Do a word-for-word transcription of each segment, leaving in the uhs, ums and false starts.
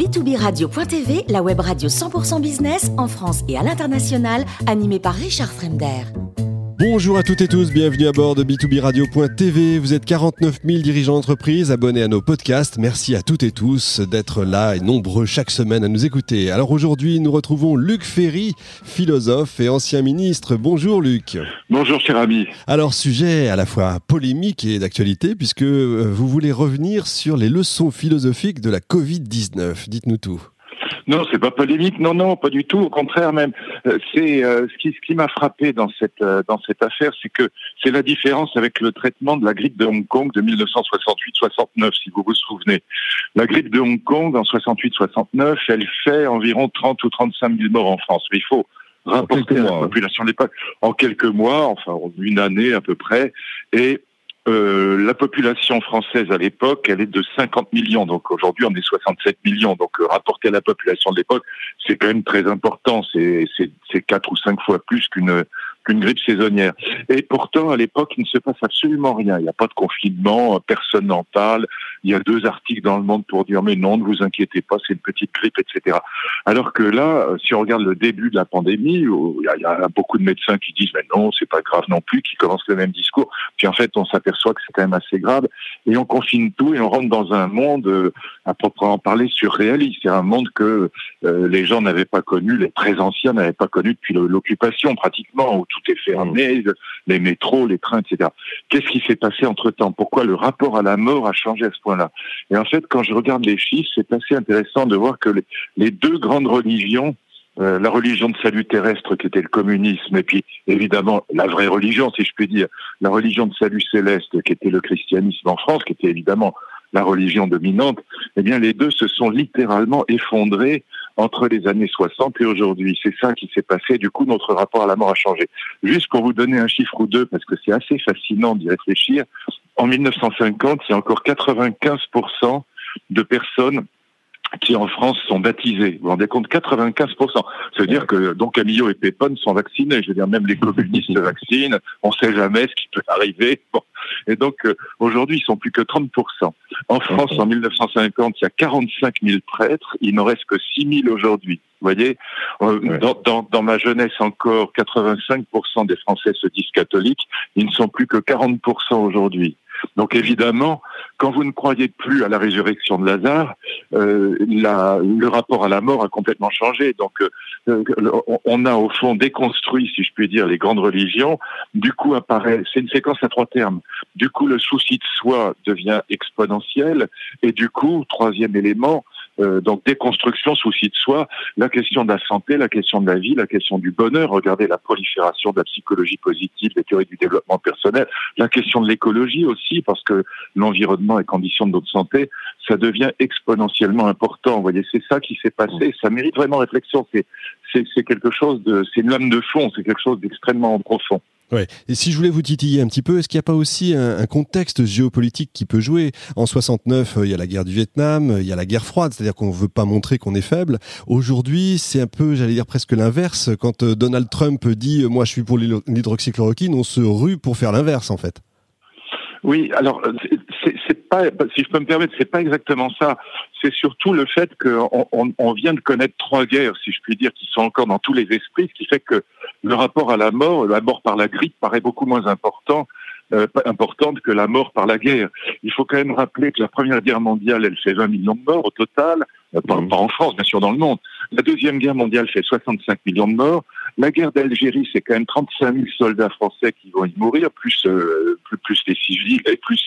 B deux B radio point T V, la web radio cent pour cent business en France et à l'international, animée par Richard Fremder. Bonjour à toutes et tous, bienvenue à bord de B deux B radio point T V. Vous êtes quarante-neuf mille dirigeants d'entreprise abonnés à nos podcasts. Merci à toutes et tous d'être là et nombreux chaque semaine à nous écouter. Alors aujourd'hui, nous retrouvons Luc Ferry, philosophe et ancien ministre. Bonjour Luc. Bonjour cher ami. Alors sujet à la fois polémique et d'actualité puisque vous voulez revenir sur les leçons philosophiques de la covid dix-neuf. Dites-nous tout. Non, c'est pas polémique, non, non, pas du tout. Au contraire, même, c'est euh, ce qui, ce qui m'a frappé dans cette euh, dans cette affaire, c'est que c'est la différence avec le traitement de la grippe de Hong Kong de dix-neuf soixante-huit soixante-neuf, si vous vous souvenez. La grippe de Hong Kong en soixante-huit soixante-neuf, elle fait environ trente ou trente-cinq mille morts en France. Mais il faut rapporter à la population de l'époque en quelques mois, enfin une année à peu près, et Euh, la population française à l'époque, elle est de cinquante millions, donc aujourd'hui on est soixante-sept millions, donc euh, rapporté à la population de l'époque, c'est quand même très important, c'est, c'est, c'est quatre ou cinq fois plus qu'une, qu'une grippe saisonnière. Et pourtant, à l'époque, il ne se passe absolument rien, il n'y a pas de confinement, personne n'en parle, il y a deux articles dans Le Monde pour dire « mais non, ne vous inquiétez pas, c'est une petite grippe, et cetera » Alors que là, si on regarde le début de la pandémie, il y, y a beaucoup de médecins qui disent « mais non, c'est pas grave non plus », qui commencent le même discours, puis en fait, on s'aperçoit soit que c'est quand même assez grave, et on confine tout et on rentre dans un monde, euh, à proprement parler, surréaliste. C'est un monde que euh, les gens n'avaient pas connu, les très anciens n'avaient pas connu depuis l'occupation, pratiquement, où tout est fermé, les métros, les trains, et cetera. Qu'est-ce qui s'est passé entre-temps ? Pourquoi le rapport à la mort a changé à ce point-là ? Et en fait, quand je regarde les chiffres, c'est assez intéressant de voir que les, les deux grandes religions, Euh, la religion de salut terrestre qui était le communisme, et puis évidemment la vraie religion, si je puis dire, la religion de salut céleste qui était le christianisme en France, qui était évidemment la religion dominante, eh bien les deux se sont littéralement effondrés entre les années soixante et aujourd'hui. C'est ça qui s'est passé, du coup notre rapport à la mort a changé. Juste pour vous donner un chiffre ou deux, parce que c'est assez fascinant d'y réfléchir, en dix-neuf cent cinquante, il y a encore quatre-vingt-quinze pour cent de personnes qui en France sont baptisés. Vous vous rendez compte, quatre-vingt-quinze pour cent. Ça veut dire que Don Camillo et Pépone sont vaccinés. Je veux dire, même les communistes se vaccinent. On sait jamais ce qui peut arriver. Bon. Et donc, euh, aujourd'hui, ils sont plus que trente pour cent. En France, en dix-neuf cent cinquante, il y a quarante-cinq mille prêtres. Il n'en reste que six mille aujourd'hui. Vous voyez, euh, dans, dans, dans ma jeunesse encore, quatre-vingt-cinq pour cent des Français se disent catholiques. Ils ne sont plus que quarante pour cent aujourd'hui. Donc évidemment, quand vous ne croyez plus à la résurrection de Lazare, euh, la, le rapport à la mort a complètement changé. Donc euh, on a au fond déconstruit, si je puis dire, les grandes religions. Du coup apparaît, c'est une séquence à trois termes. Du coup le souci de soi devient exponentiel et du coup, troisième élément, Euh, donc déconstruction, souci de soi, la question de la santé, la question de la vie, la question du bonheur, regardez la prolifération de la psychologie positive, des théories du développement personnel, la question de l'écologie aussi, parce que l'environnement est condition de notre santé, ça devient exponentiellement important, vous voyez, c'est ça qui s'est passé, ça mérite vraiment réflexion, c'est, c'est, c'est quelque chose de, c'est une lame de fond, c'est quelque chose d'extrêmement profond. Ouais. Et si je voulais vous titiller un petit peu, est-ce qu'il n'y a pas aussi un, un contexte géopolitique qui peut jouer ? En soixante-neuf, il y a la guerre du Vietnam, il y a la guerre froide, c'est-à-dire qu'on ne veut pas montrer qu'on est faible. Aujourd'hui, c'est un peu, j'allais dire presque l'inverse. Quand Donald Trump dit « moi je suis pour l'hydroxychloroquine », on se rue pour faire l'inverse en fait. Oui, alors, c'est, c'est pas, si je peux me permettre, c'est pas exactement ça. C'est surtout le fait qu'on on, on vient de connaître trois guerres, si je puis dire, qui sont encore dans tous les esprits, ce qui fait que le rapport à la mort, la mort par la grippe, paraît beaucoup moins important, euh, importante que la mort par la guerre. Il faut quand même rappeler que la Première Guerre mondiale, elle fait vingt millions de morts au total, euh, pas, pas en France, bien sûr, dans le monde. La Deuxième Guerre mondiale fait soixante-cinq millions de morts. La guerre d'Algérie, c'est quand même trente-cinq mille soldats français qui vont y mourir, plus, euh, plus, plus les civils et plus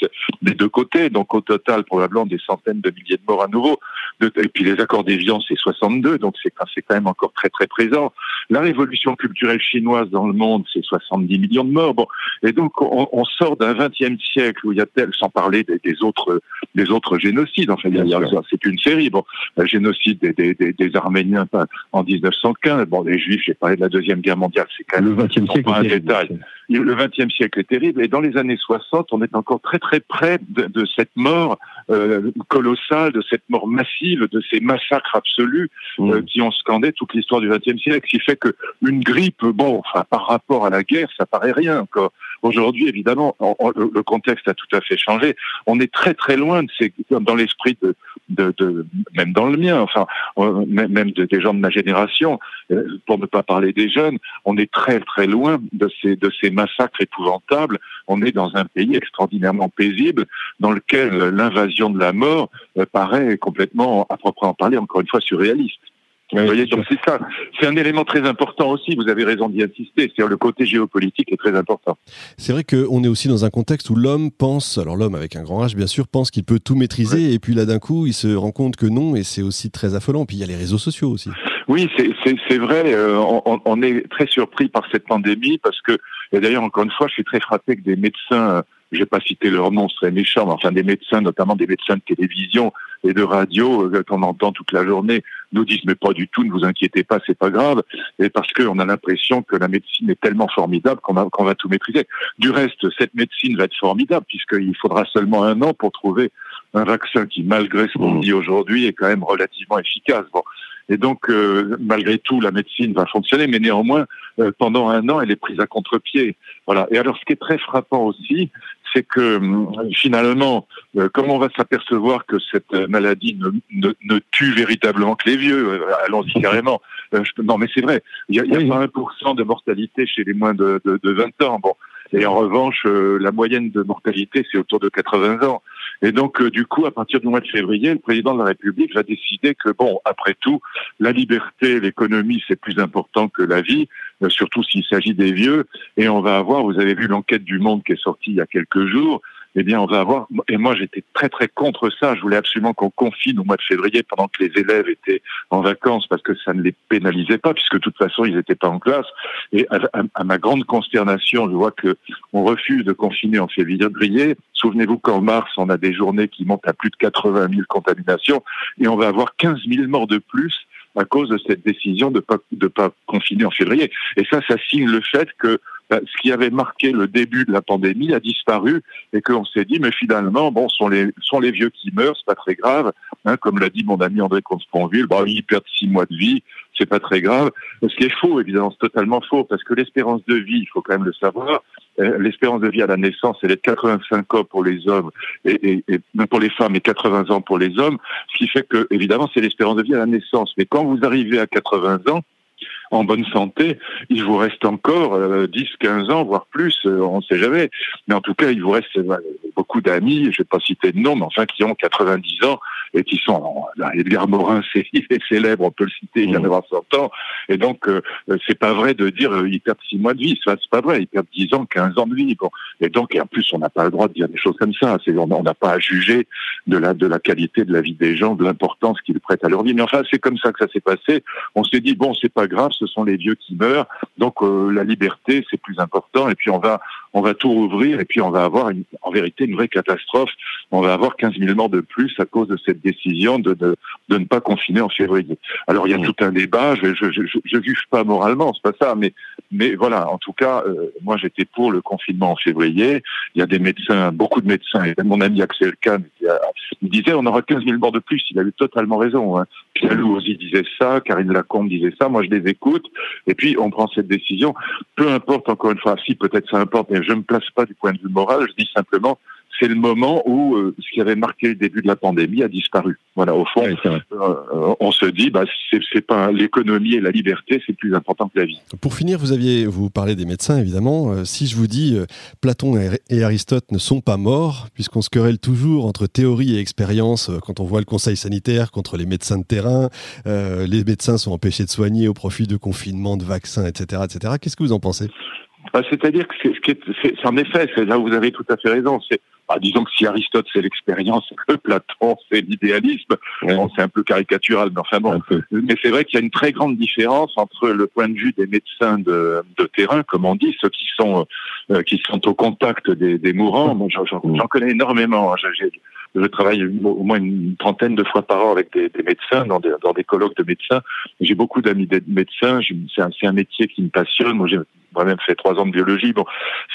des deux côtés. Donc au total, probablement des centaines de milliers de morts à nouveau. De, et puis les accords d'Évian, c'est soixante-deux, donc c'est, c'est quand même encore très très présent. La révolution culturelle chinoise dans le monde, c'est soixante-dix millions de morts. Bon, et donc on, on sort d'un vingtième siècle où il y a tel, sans parler des, des autres des autres génocides. Enfin, il y a, c'est une série. Bon, le génocide des, des, des, des Arméniens en dix-neuf cent quinze. Bon, les Juifs, j'ai parlé de la Deuxième Guerre mondiale, c'est quand même le vingtième siècle, pas un détail. le vingtième siècle est terrible, et dans les années soixante, on est encore très très près de, de cette mort euh, colossale, de cette mort massive, de ces massacres absolus euh, mmh. qui ont scandé toute l'histoire du vingtième siècle, ce qui fait qu'une grippe, bon, enfin, par rapport à la guerre, ça paraît rien encore. Aujourd'hui, évidemment, on, on, le contexte a tout à fait changé. On est très très loin de ces, dans l'esprit de, de, de même dans le mien, enfin, on, même de, des gens de ma génération, pour ne pas parler des jeunes, on est très très loin de ces, de ces massacres épouvantables. On est dans un pays extraordinairement paisible, dans lequel l'invasion de la mort paraît complètement, à proprement parler, encore une fois, surréaliste. Oui, vous voyez, donc c'est ça. C'est un élément très important aussi, vous avez raison d'y insister, c'est-à-dire le côté géopolitique est très important. C'est vrai qu'on est aussi dans un contexte où l'homme pense, alors l'homme avec un grand H bien sûr, pense qu'il peut tout maîtriser, oui. Et puis là d'un coup il se rend compte que non, et c'est aussi très affolant, puis il y a les réseaux sociaux aussi. Oui, c'est, c'est, c'est vrai, euh, on, on est très surpris par cette pandémie, parce que, et d'ailleurs encore une fois, je suis très frappé que des médecins... Euh, je vais pas citer leur nom, ce serait méchant, mais enfin des médecins, notamment des médecins de télévision et de radio euh, qu'on entend toute la journée, nous disent mais pas du tout, ne vous inquiétez pas, c'est pas grave, et parce qu'on a l'impression que la médecine est tellement formidable qu'on, a, qu'on va tout maîtriser. Du reste, cette médecine va être formidable puisqu'il faudra seulement un an pour trouver un vaccin qui, malgré ce qu'on dit aujourd'hui, est quand même relativement efficace. Bon. Et donc, euh, malgré tout, la médecine va fonctionner, mais néanmoins, euh, pendant un an, elle est prise à contre-pied. Voilà. Et alors, ce qui est très frappant aussi, c'est que finalement, euh, comment on va s'apercevoir que cette maladie ne, ne, ne tue véritablement que les vieux, euh, allons-y carrément. Euh, je, non, mais c'est vrai, il y a, y a vingt pour cent de mortalité chez les moins de, de, de vingt ans. Bon. Et en revanche, euh, la moyenne de mortalité, c'est autour de quatre-vingts ans. Et donc, euh, du coup, à partir du mois de février, le président de la République va décider que, bon, après tout, la liberté, l'économie, c'est plus important que la vie, euh, surtout s'il s'agit des vieux. Et on va avoir, vous avez vu l'enquête du Monde qui est sortie il y a quelques jours, eh bien, on va avoir... Et moi, j'étais très, très contre ça. Je voulais absolument qu'on confine au mois de février pendant que les élèves étaient en vacances, parce que ça ne les pénalisait pas, puisque de toute façon, ils n'étaient pas en classe. Et à, à, à ma grande consternation, je vois que on refuse de confiner en février. Souvenez-vous qu'en mars, on a des journées qui montent à plus de quatre-vingt mille contaminations, et on va avoir quinze mille morts de plus à cause de cette décision de pas, de pas confiner en février. Et ça, ça signe le fait que ce qui avait marqué le début de la pandémie a disparu, et qu'on s'est dit mais finalement bon, sont les sont les vieux qui meurent, c'est pas très grave, hein, comme l'a dit mon ami André Comte-Ponville, bon, ils perdent six mois de vie, c'est pas très grave. Ce qui est faux, évidemment, c'est totalement faux, parce que l'espérance de vie, il faut quand même le savoir, l'espérance de vie à la naissance, elle est de quatre-vingt-cinq ans pour les hommes et, et, et pour les femmes, et quatre-vingts ans pour les hommes, ce qui fait que évidemment c'est l'espérance de vie à la naissance, mais quand vous arrivez à quatre-vingts ans en bonne santé, il vous reste encore dix, quinze ans, voire plus, on ne sait jamais. Mais en tout cas, il vous reste beaucoup d'amis, je ne vais pas citer de nom, mais enfin, qui ont quatre-vingt-dix ans et qui sont... Alors, Edgar Morin, c'est, il est célèbre, on peut le citer, il vient d'avoir cent ans. Et donc, euh, c'est pas vrai de dire euh, ils perdent six mois de vie, enfin, c'est pas vrai, ils perdent dix ans, quinze ans de vie. Bon. Et donc, et en plus, on n'a pas le droit de dire des choses comme ça. C'est, on n'a pas à juger de la, de la qualité de la vie des gens, de l'importance qu'ils prêtent à leur vie. Mais enfin, c'est comme ça que ça s'est passé. On s'est dit, bon, c'est pas grave, ce sont les vieux qui meurent, donc euh, la liberté c'est plus important, et puis on va on va tout rouvrir, et puis on va avoir une, en vérité une vraie catastrophe, on va avoir quinze mille morts de plus à cause de cette décision de, de, de ne pas confiner en février. Alors il y a oui. tout un débat, je je, je, je, je juge pas moralement, c'est pas ça, mais, mais voilà, en tout cas, euh, moi j'étais pour le confinement en février, il y a des médecins, beaucoup de médecins, et mon ami Axel Kahn qui a, il disait on aura quinze mille morts de plus, il a eu totalement raison, hein. Pierre-Louis aussi disait ça, Karine Lacombe disait ça, moi je les écoute, et puis on prend cette décision, peu importe encore une fois, si peut-être ça importe, mais je ne me place pas du point de vue moral, je dis simplement, c'est le moment où euh, ce qui avait marqué le début de la pandémie a disparu. Voilà, au fond, oui, euh, euh, on se dit, bah, c'est, c'est pas l'économie et la liberté, c'est plus important que la vie. Pour finir, vous aviez, vous parlez des médecins, évidemment. Euh, si je vous dis, euh, Platon et, et Aristote ne sont pas morts, puisqu'on se querelle toujours entre théorie et expérience, euh, quand on voit le conseil sanitaire contre les médecins de terrain, euh, les médecins sont empêchés de soigner au profit de confinement, de vaccins, et cetera, et cetera. Qu'est-ce que vous en pensez ? Bah, c'est-à-dire que c'est, c'est, c'est, c'est en effet, c'est là où vous avez tout à fait raison, c'est bah, disons que si Aristote c'est l'expérience, que Platon c'est l'idéalisme, ouais. bon, c'est un peu caricatural, mais enfin bon, mais c'est vrai qu'il y a une très grande différence entre le point de vue des médecins de, de terrain, comme on dit, ceux qui sont euh, qui sont au contact des, des mourants. Moi, j'en, j'en connais énormément, hein, j'ai, Je travaille au moins une trentaine de fois par an avec des, des médecins, dans des, dans des colloques de médecins. J'ai beaucoup d'amis médecins. C'est un, c'est un métier qui me passionne. Moi, j'ai moi-même fait trois ans de biologie. Bon,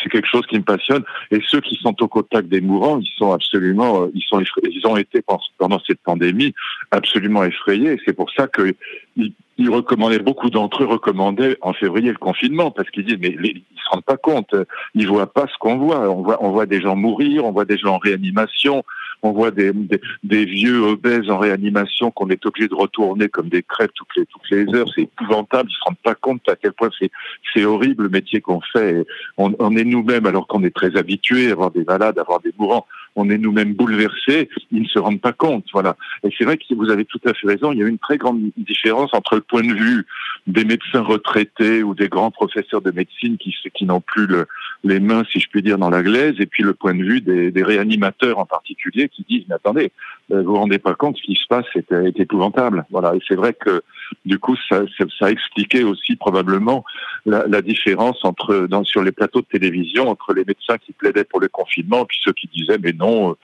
c'est quelque chose qui me passionne. Et ceux qui sont au contact des mourants, ils sont absolument, ils sont, ils ont été pendant cette pandémie absolument effrayés. Et c'est pour ça que ils, ils recommandaient, beaucoup d'entre eux recommandaient en février le confinement, parce qu'ils disent, mais les, ils se rendent pas compte, ils voient pas ce qu'on voit. On voit, on voit des gens mourir, on voit des gens en réanimation. On voit des, des, des vieux obèses en réanimation qu'on est obligé de retourner comme des crêpes toutes les, toutes les heures. C'est épouvantable. Ils se rendent pas compte à quel point c'est, c'est horrible le métier qu'on fait. On, on est nous-mêmes, alors qu'on est très habitués à avoir des malades, à avoir des mourants. On est nous-mêmes bouleversés. Ils ne se rendent pas compte. Voilà. Et c'est vrai que vous avez tout à fait raison. Il y a une très grande différence entre le point de vue des médecins retraités ou des grands professeurs de médecine qui, qui n'ont plus le, les mains, si je puis dire, dans la glaise, et puis le point de vue des, des réanimateurs en particulier, qui disent, mais attendez, vous vous rendez pas compte, ce qui se passe est, est épouvantable. Voilà. Et c'est vrai que, du coup, ça, ça, ça expliquait aussi probablement la, la différence entre, dans, sur les plateaux de télévision, entre les médecins qui plaidaient pour le confinement, et puis ceux qui disaient, mais non,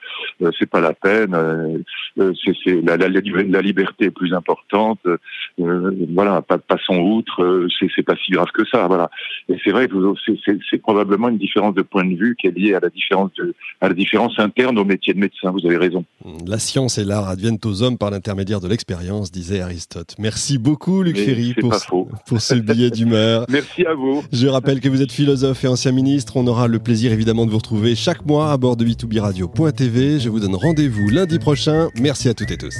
euh, c'est pas la peine, euh, c'est, c'est, la, la, la liberté est plus importante, euh, voilà, pas, passons outre, euh, c'est, c'est pas si grave que ça, voilà. Et c'est vrai que vous, c'est, c'est, c'est probablement une différence de point de vue qui est liée à la différence de, à la différence interne au métier de médecin. Vous avez raison. La science et l'art adviennent aux hommes par l'intermédiaire de l'expérience, disait Aristote. Merci beaucoup, Luc Ferry, pour, pour ce billet d'humeur. Merci à vous. Je rappelle que vous êtes philosophe et ancien ministre. On aura le plaisir, évidemment, de vous retrouver chaque mois à bord de B deux B Radio point T V. Je vous donne rendez-vous lundi prochain. Merci à toutes et tous.